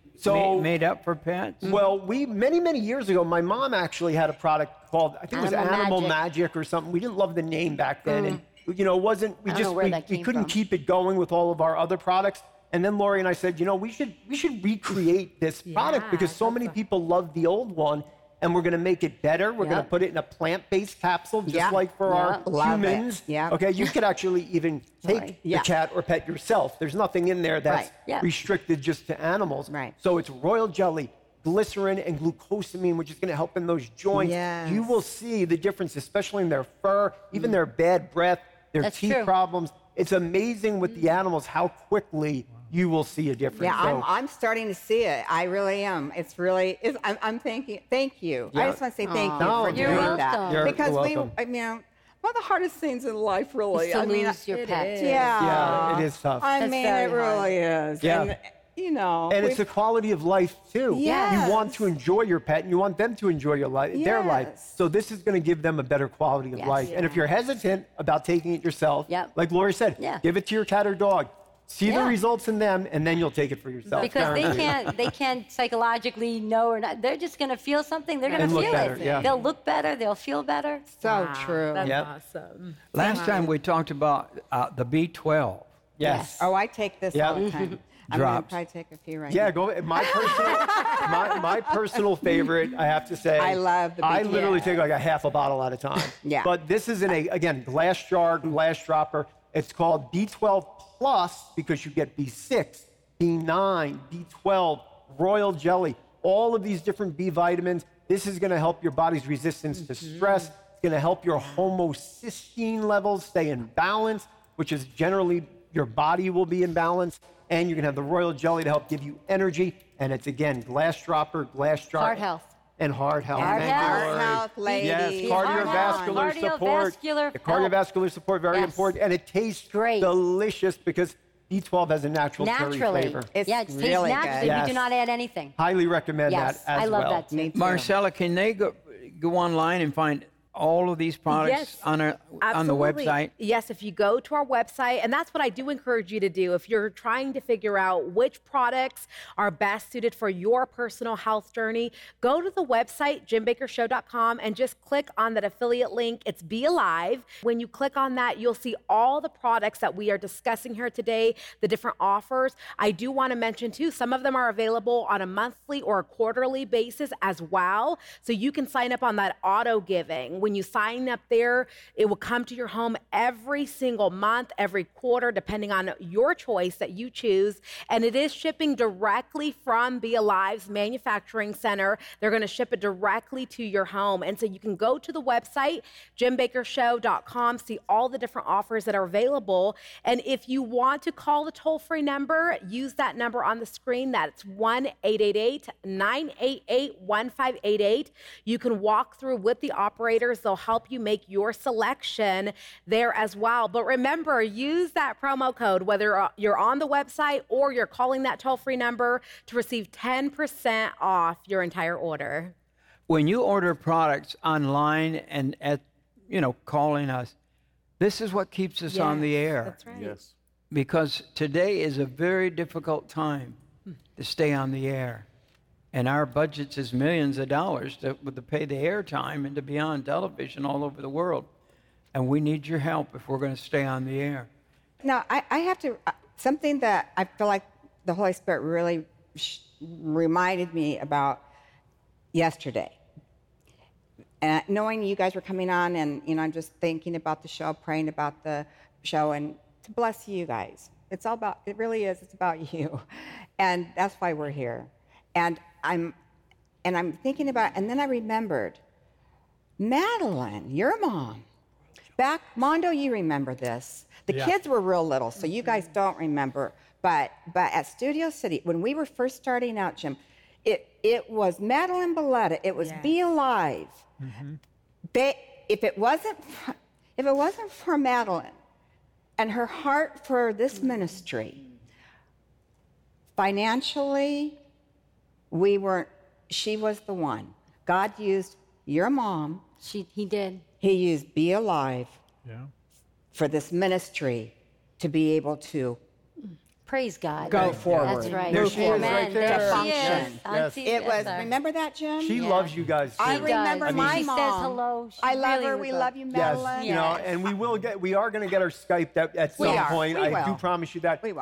made up for pets? Well, many years ago, my mom actually had a product called, I think it was Animal Magic or something. We didn't love the name back then. And, it wasn't, we couldn't keep it going with all of our other products. And then Lori and I said, we should recreate this product because so many people love the old one. And we're going to make it better. We're going to put it in a plant-based capsule, just like for our humans. Yeah. Okay, you could actually even take the cat or pet yourself. There's nothing in there that's restricted just to animals. Right. So it's Royal Jelly, glycerin, and glucosamine, which is going to help in those joints. Yes. You will see the difference, especially in their fur, even their bad breath, their teeth problems. It's amazing with the animals how quickly you will see a difference. Yeah, I'm starting to see it. I really am. It's really, I'm thinking, thank you. Yeah. I just want to say thank you for doing that. You're welcome. Because one of the hardest things in life, really. Is to lose your pet. Yeah, it is tough. It really is. Yeah. And, and it's a quality of life, too. Yes. You want to enjoy your pet, and you want them to enjoy your life, their life. So this is going to give them a better quality of life. Yeah. And if you're hesitant about taking it yourself, like Lori said, give it to your cat or dog. See the results in them, and then you'll take it for yourself. Because they can't psychologically know or not. They're just going to feel something. They're going to feel it. Yeah. They'll look better. They'll feel better. So true. That's awesome. Last time we talked about the B12. Yes. Oh, I take this all the time. I'm going to probably take a few right now. Yeah, go. My personal favorite, I have to say. I love the B12. I literally take like a half a bottle at a time. Yeah. But this is in a glass jar, glass dropper. It's called B12 Plus because you get B6, B9, B12, Royal Jelly, all of these different B vitamins. This is going to help your body's resistance to stress. It's going to help your homocysteine levels stay in balance, which is generally your body will be in balance. And you're going to have the Royal Jelly to help give you energy. And it's, again, glass dropper, glass jar. Heart health. And heart health. Heart health, ladies. Yes, cardiovascular support. The cardiovascular support, very important. And it tastes delicious because B12 has a natural curry flavor. It tastes really naturally. Yes. We do not add anything. Highly recommend that as well. I love that too. Marcella, can they go online and find all of these products on the website? Yes, if you go to our website, and that's what I do encourage you to do. If you're trying to figure out which products are best suited for your personal health journey, go to the website, jimbakkershow.com, and just click on that affiliate link. It's Be Alive. When you click on that, you'll see all the products that we are discussing here today, the different offers. I do want to mention, too, some of them are available on a monthly or a quarterly basis as well. So you can sign up on that auto-giving, when you sign up there, it will come to your home every single month, every quarter, depending on your choice that you choose. And it is shipping directly from Bee Alive's manufacturing center. They're going to ship it directly to your home. And so you can go to the website, jimbakkershow.com, see all the different offers that are available. And if you want to call the toll-free number, use that number on the screen. That's 1-888-988-1588. You can walk through with the operators. They'll help you make your selection there as well. But remember, use that promo code, whether you're on the website or you're calling that toll-free number, to receive 10% off your entire order. When you order products online and at, you know, calling us, this is what keeps us on the air. That's right. Yes. Because today is a very difficult time to stay on the air. And our budgets is millions of dollars to pay the airtime and to be on television all over the world. And we need your help if we're going to stay on the air. Now, I have to, something that I feel like the Holy Spirit really reminded me about yesterday. And knowing you guys were coming on, and, you know, I'm just thinking about the show, praying about the show, and to bless you guys. It's all about, it really is, it's about you. And that's why we're here. And I'm thinking about, and then I remembered, Madeline, your mom. Back, Mondo, you remember this. The kids were real little, so you guys don't remember. But at Studio City, when we were first starting out, Jim, it was Madeline Balletta. It was Be Alive. Mm-hmm. If it wasn't for Madeline and her heart for this ministry, financially, we weren't. She was the one. God used your mom. He did. He used Be Alive for this ministry to be able to praise God. Go forward. That's right. There she is right there. To function. Yes. It was. Remember that, Jim? She loves you guys. Too. I remember my mom. She says hello. I love her. We love you, Madeline. Yes. You know, and we are going to get her Skyped at some point. I do promise you that. We will.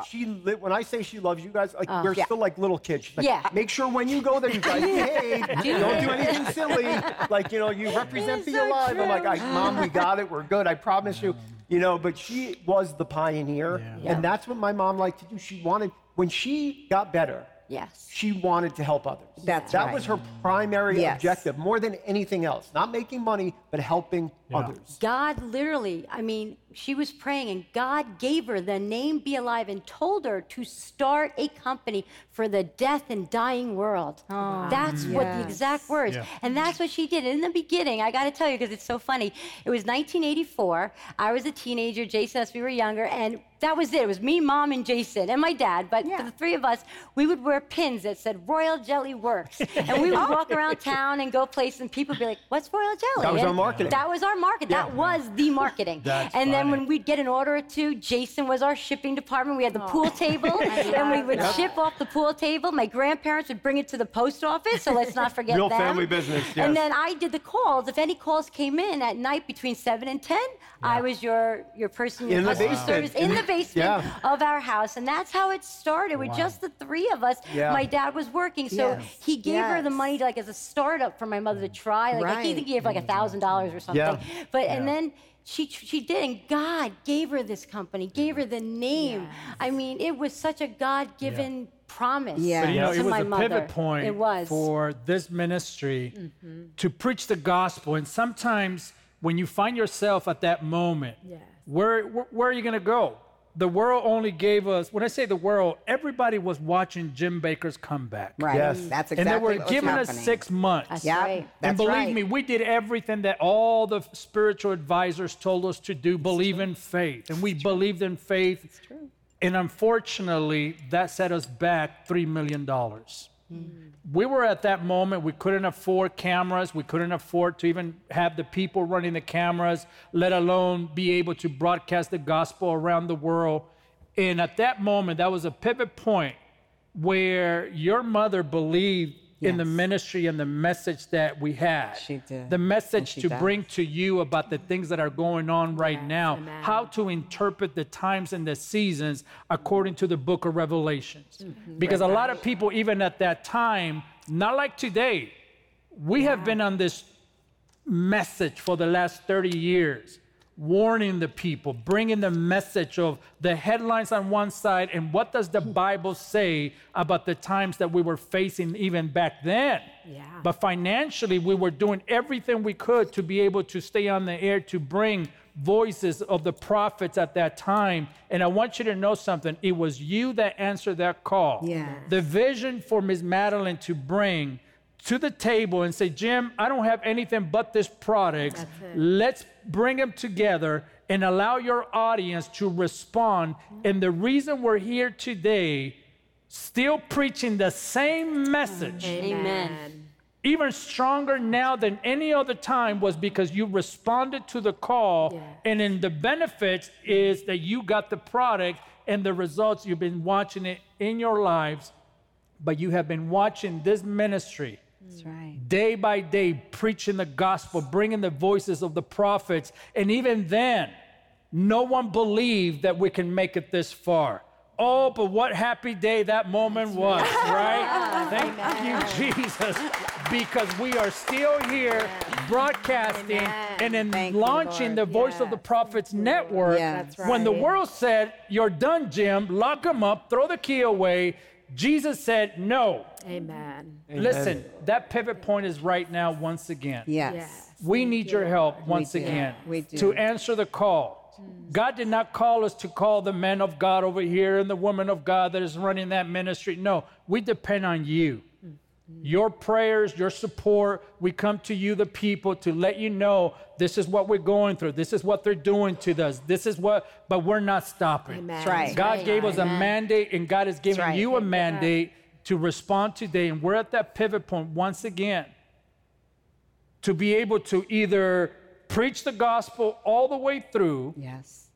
When I say she loves you guys, like we're still like little kids. She's like, make sure when you go there, you guys behave. Don't do anything silly. Like, you know, you represent Be Alive. I'm like, Mom, we got it. We're good. I promise you. You know, but she was the pioneer, and that's what my mom liked to do. She wanted, when she got better, she wanted to help others. That was her primary objective, more than anything else. Not making money, but helping others. God literally, I mean, she was praying, and God gave her the name Be Alive and told her to start a company for the death and dying world. Oh, that's what the exact words. Yeah. And that's what she did. In the beginning, I got to tell you, because it's so funny, it was 1984. I was a teenager. Jason, we were younger. And that was it. It was me, Mom, and Jason, and my dad. But for the three of us, we would wear pins that said, Royal Jelly works. And we would walk around town and go places, and people would be like, what's Royal Jelly? That was our marketing. That was the marketing. And then when we'd get an order or two, Jason was our shipping department. We had the pool table, and we would ship off the pool table. My grandparents would bring it to the post office, so let's not forget that. Real family business, yes. And then I did the calls. If any calls came in at night between 7 and 10, I was your person, your customer service, in the basement of our house. And that's how it started, with just the three of us. Yeah. My dad was working, so he gave her the money to, like, as a startup for my mother to try. Like, I think he gave, like, $1,000 or something. Yeah. But and then she did, and God gave her this company, gave her the name. Yes. I mean, it was such a God-given promise to my mother. It was a pivot point for this ministry to preach the gospel. And sometimes when you find yourself at that moment, where are you going to go? The world only gave us, when I say the world, everybody was watching Jim Bakker's comeback. Right. Yes. That's exactly what was happening. And they were giving us 6 months. That's right. And believe me, we did everything that all the spiritual advisors told us to do, believe in faith. And we believed in faith. It's true. And unfortunately, that set us back $3 million. We were at that moment, we couldn't afford cameras, we couldn't afford to even have the people running the cameras, let alone be able to broadcast the gospel around the world. And at that moment, that was a pivot point where your mother believed in the ministry and the message that we had. She did. The message to bring to you about the things that are going on right now, how to interpret the times and the seasons according to the book of Revelations. Because a lot of people, even at that time, not like today, we have been on this message for the last 30 years, warning the people, bringing the message of the headlines on one side and what does the Bible say about the times that we were facing even back then. Yeah. But financially, we were doing everything we could to be able to stay on the air to bring voices of the prophets at that time. And I want you to know something. It was you that answered that call. Yeah. The vision for Miss Madeline to bring to the table and say, Jim, I don't have anything but this product. Let's bring them together and allow your audience to respond. Mm-hmm. And the reason we're here today, still preaching the same message. Amen. Even stronger now than any other time was because you responded to the call. Yeah. And then the benefits is that you got the product and the results. You've been watching it in your lives, but you have been watching this ministry. That's right. Day by day, preaching the gospel, bringing the voices of the prophets. And even then, no one believed that we can make it this far. Oh, but what happy day that moment was, right? Thank you, Jesus, because we are still here broadcasting and then launching the Voice of the Prophets Network. Yeah, that's right. When the world said, you're done, Jim, lock him up, throw the key away, Jesus said no. Amen. Listen, that pivot point is right now once again. Yes. We need your help once again to answer the call. God did not call us to call the men of God over here and the woman of God that is running that ministry. No, we depend on you. Your prayers, your support. We come to you, the people, to let you know this is what we're going through. This is what they're doing to us. This is what, but we're not stopping. Amen. That's right. God gave us a mandate, and God is giving you a mandate to respond today. And we're at that pivot point once again to be able to either preach the gospel all the way through,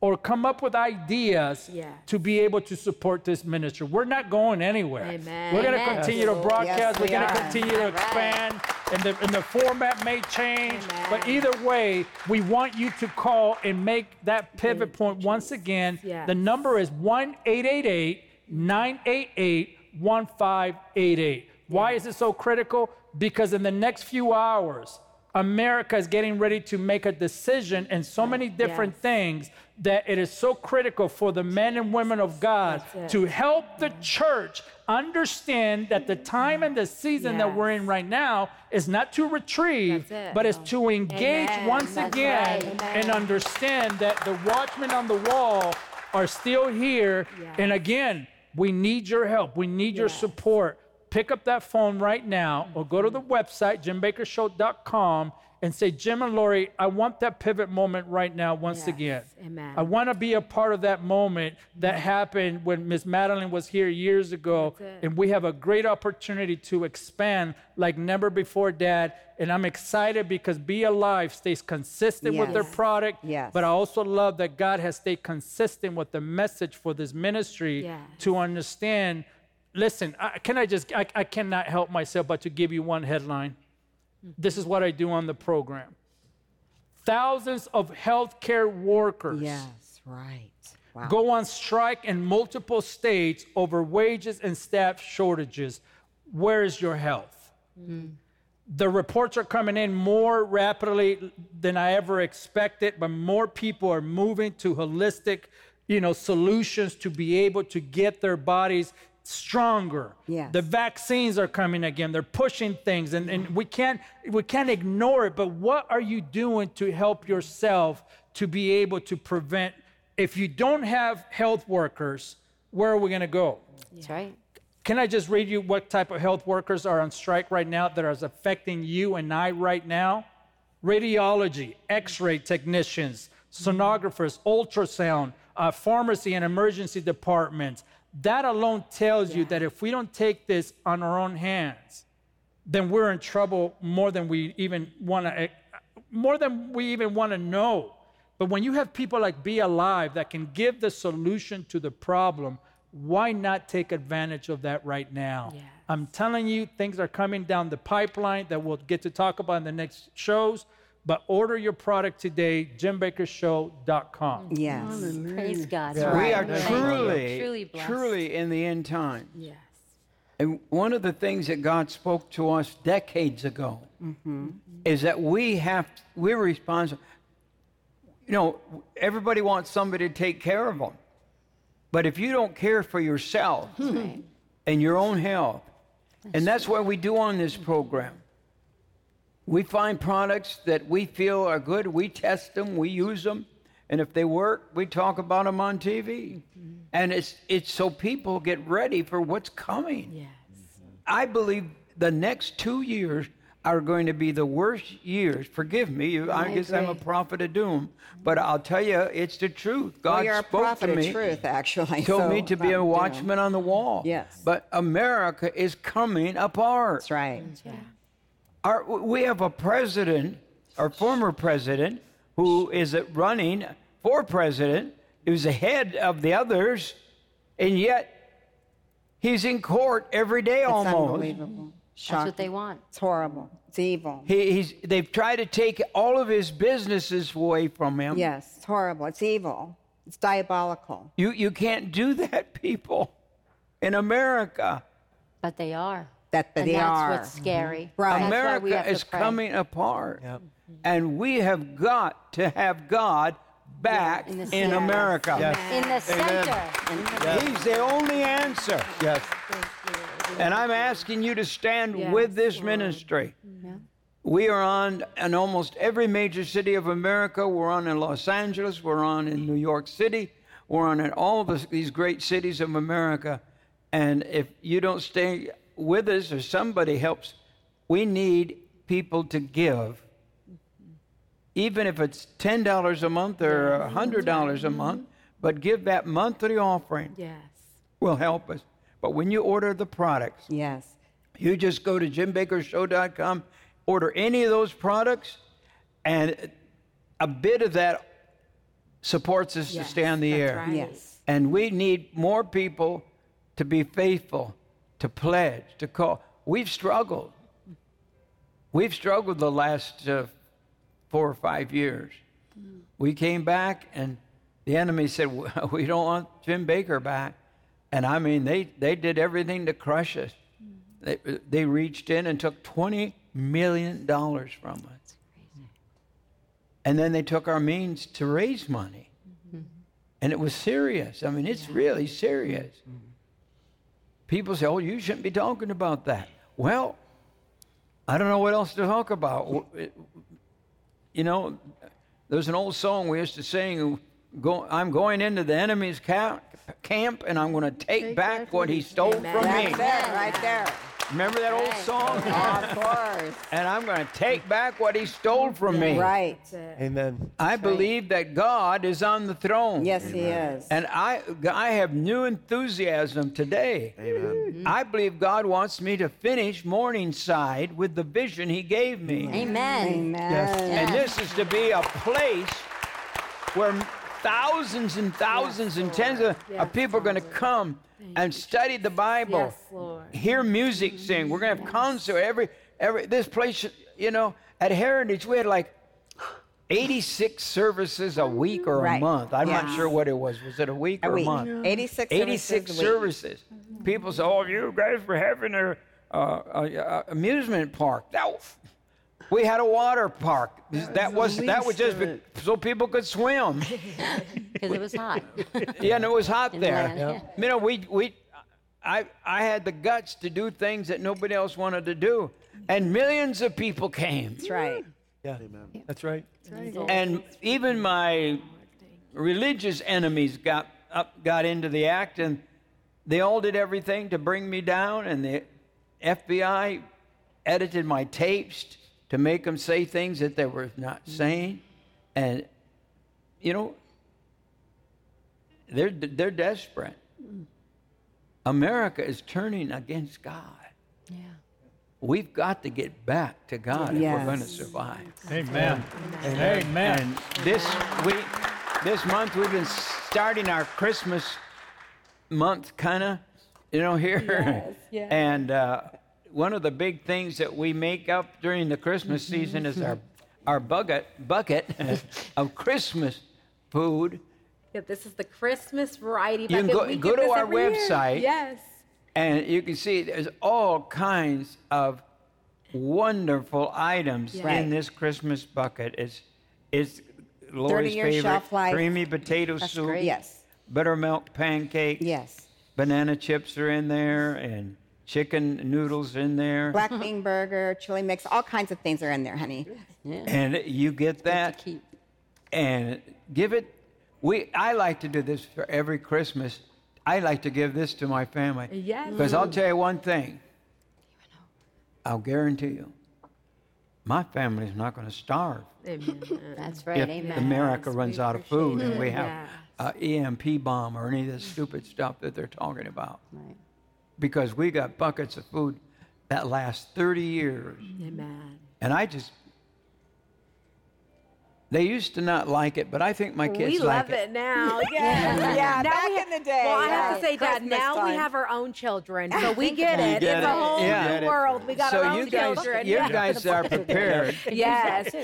or come up with ideas to be able to support this ministry. We're not going anywhere. Amen. We're going to continue to broadcast. We're going to continue to expand, and the format may change. Amen. But either way, we want you to call and make that pivot point once again. Yes. The number is 1-888-988-1588. Why is it so critical? Because in the next few hours, America is getting ready to make a decision in so many different things that it is so critical for the men and women of God to help the church understand that the time and the season that we're in right now is not to retrieve, but is to engage once again and understand that the watchmen on the wall are still here. And again, we need your help. We need your support. Pick up that phone right now or go to the website, JimBakkerShow.com, and say, Jim and Lori, I want that pivot moment right now once again. Amen. I want to be a part of that moment that happened when Miss Madeline was here years ago, and we have a great opportunity to expand like never before, Dad. And I'm excited because Be Alive stays consistent with their product, but I also love that God has stayed consistent with the message for this ministry to understand. Listen, I cannot help myself but to give you one headline. This is what I do on the program. Thousands of healthcare workers go on strike in multiple states over wages and staff shortages. Where is your health? Mm-hmm. The reports are coming in more rapidly than I ever expected, but more people are moving to holistic, solutions to be able to get their bodies stronger. Yes. The vaccines are coming again. They're pushing things, and we can't ignore it. But what are you doing to help yourself to be able to prevent? If you don't have health workers, where are we going to go? That's right. Can I just read you what type of health workers are on strike right now that is affecting you and I right now? Radiology, X-ray technicians, sonographers, ultrasound, pharmacy and emergency departments. That alone tells you that if we don't take this on our own hands, then we're in trouble more than we even want to know. But when you have people like Be Alive that can give the solution to the problem, why not take advantage of that right now? Yes. I'm telling you, things are coming down the pipeline that we'll get to talk about in the next shows. But order your product today, JimBakkerShow.com. Yes. Hallelujah. Praise God. Yeah. We are truly in the end time. Yes. And one of the things that God spoke to us decades ago is that we're responsible. You know, everybody wants somebody to take care of them. But if you don't care for yourself and your own health, that's what we do on this program. We find products that we feel are good. We test them. We use them. And if they work, we talk about them on TV. And it's so people get ready for what's coming. Yes. I believe the next 2 years are going to be the worst years. Forgive me. I guess agree. I'm a prophet of doom. But I'll tell you, it's the truth. God spoke to me. You're a prophet of truth, actually. Told me to be a watchman on the wall. Yes. But America is coming apart. That's right. Yeah. We have a president, our former president, who is running for president, who's ahead of the others, and yet he's in court every day almost. It's unbelievable. Shocking. That's what they want. It's horrible. It's evil. They've tried to take all of his businesses away from him. Yes, it's horrible. It's evil. It's diabolical. You can't do that, people, in America. But they are. That's what's scary. Right. America is coming apart. Yep. And we have got to have God back in America. Yes. In the center. He's the only answer. Yes. And I'm asking you to stand with this ministry. Yeah. We are on in almost every major city of America. We're on in Los Angeles. We're on in New York City. We're on in all these great cities of America. And if you don't stay with us or somebody helps, we need people to give. Even if it's $10 a month or $100 a month, but give that monthly offering. Yes. Will help us. But when you order the products, you just go to JimBakkerShow.com, order any of those products, and a bit of that supports us to stay on the air. Right. Yes. And we need more people to be faithful, to pledge, to call. We've struggled. We've struggled the last 4 or 5 years. We came back, and the enemy said, we don't want Jim Bakker back. And I mean, they did everything to crush us. They reached in and took $20 million from us. That's crazy. And then they took our means to raise money. And it was serious. I mean, it's really serious. People say, oh, you shouldn't be talking about that. Well, I don't know what else to talk about. You know, there's an old song we used to sing, I'm going into the enemy's camp, and I'm going to take back what he stole from me. Right there. Remember that old song? Of course. And I'm going to take back what he stole from me. Right. Amen. I believe that God is on the throne. Yes, He is. And I have new enthusiasm today. Amen. I believe God wants me to finish Morningside with the vision He gave me. Amen. Amen. Yes. And this is to be a place where thousands and thousands and tens of people are going to come and study the Bible, hear music sing. We're going to have concert every this place, you know, at Heritage, we had like 86 services a week or a month. I'm not sure what it was. Was it a week or a month? No. 86 services. People say, oh, you guys were having an amusement park. We had a water park. That was just so people could swim. Because it was hot. Yeah, and it was hot there. You know, I had the guts to do things that nobody else wanted to do, and millions of people came. That's right. Yeah, amen. That's right. And even my religious enemies got into the act, and they all did everything to bring me down. And the FBI edited my tapes to make them say things that they were not saying. And, you know, they're desperate. America is turning against God. Yeah. We've got to get back to God if we're going to survive. Amen. Amen. Amen. And this month we've been starting our Christmas month kind of, you know, here. Yes. Yes. And one of the big things that we make up during the Christmas season is our bucket of Christmas food. Yeah, this is the Christmas variety bucket. You can go to our website And you can see there's all kinds of wonderful items in this Christmas bucket. It's Lori's favorite creamy potato soup. Great. Yes. Buttermilk pancake. Yes. Banana chips are in there, and chicken noodles in there. Black bean burger, chili mix, all kinds of things are in there, honey. Yeah. And you get that and give it. I like to do this for every Christmas. I like to give this to my family. Yes. Because I'll tell you one thing. I'll guarantee you, my family's not going to starve. Amen. That's right. If America runs out of food and we have EMP bomb or any of this stupid stuff that they're talking about. Right. Because we got buckets of food that last 30 years. Amen. And they used to not like it, but I think my kids like it. We love it now. Yeah. Back in the day. Well, I have to say, Dad, now we have our own children, so we get it. It's a whole new world. We got our own children. You guys are prepared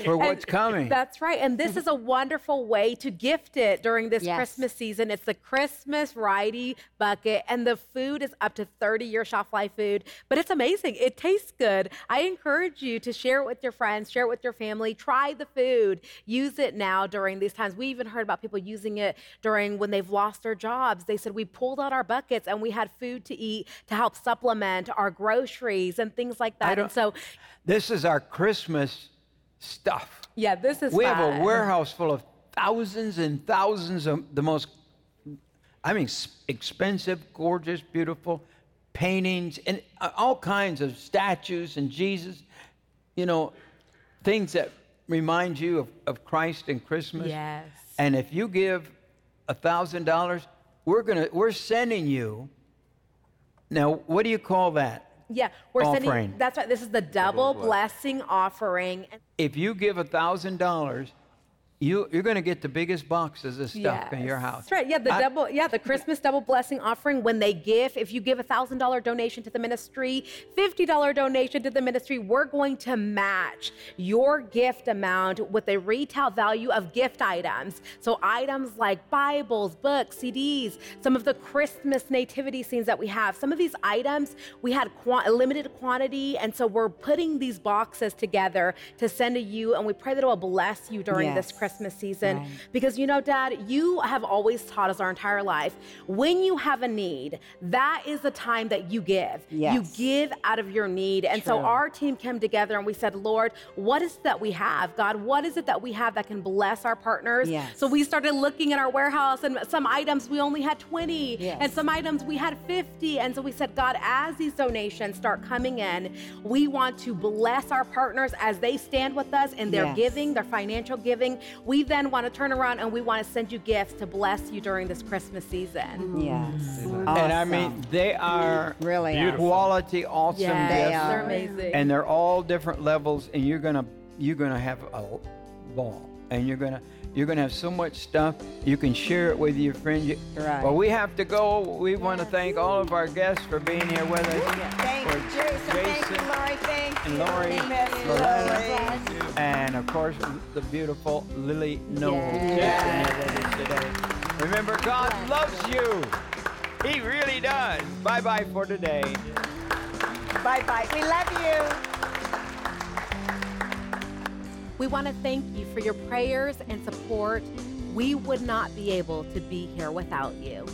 for what's coming. That's right. And this is a wonderful way to gift it during this Christmas season. It's the Christmas variety bucket, and the food is up to 30-year shelf life food. But it's amazing. It tastes good. I encourage you to share it with your friends, share it with your family, try the food. Use it now during these times. We even heard about people using it during when they've lost their jobs. They said, we pulled out our buckets and we had food to eat to help supplement our groceries and things like that. And so this is our Christmas stuff. Yeah, this is we have a warehouse full of thousands and thousands of the most, expensive, gorgeous, beautiful paintings and all kinds of statues and Jesus, things that remind you of Christ and Christmas. Yes. And if you give $1,000, we're sending you. Now, what do you call that? Yeah, offering. That's right. This is the double blessing offering. If you give $1,000, you're going to get the biggest boxes of stuff in your house. That's right. Yeah, the Christmas double blessing offering. When they give, if you give $1,000 donation to the ministry, $50 donation to the ministry, we're going to match your gift amount with a retail value of gift items. So items like Bibles, books, CDs, some of the Christmas nativity scenes that we have. Some of these items we had a limited quantity, and so we're putting these boxes together to send to you, and we pray that it will bless you during this Christmas season. Right. Because, Dad, you have always taught us our entire life, when you have a need, that is the time that you give. Yes. You give out of your need. And so our team came together and we said, Lord, what is it that we have? God, what is it that we have that can bless our partners? Yes. So we started looking at our warehouse, and some items we only had 20, and some items we had 50. And so we said, God, as these donations start coming in, we want to bless our partners as they stand with us in their giving, their financial giving. We then want to turn around and we want to send you gifts to bless you during this Christmas season. Yes. Awesome. And they are really quality, awesome gifts. They are. They're amazing. And they're all different levels, and you're gonna have a ball, and you're gonna have so much stuff. You can share it with your friends. Right. Well, we have to go. We want to thank all of our guests for being here with us. Thank you, Jason. Thank you, Lori. Thank you, Lori. And of course, the beautiful Lillie Knauls. Yes. Remember, God loves you. He really does. Bye bye for today. Bye bye. We love you. We want to thank you for your prayers and support. We would not be able to be here without you.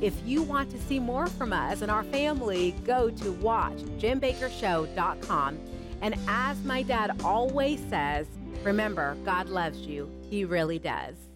If you want to see more from us and our family, go to watchjimbakkershow.com. And as my dad always says, remember, God loves you. He really does.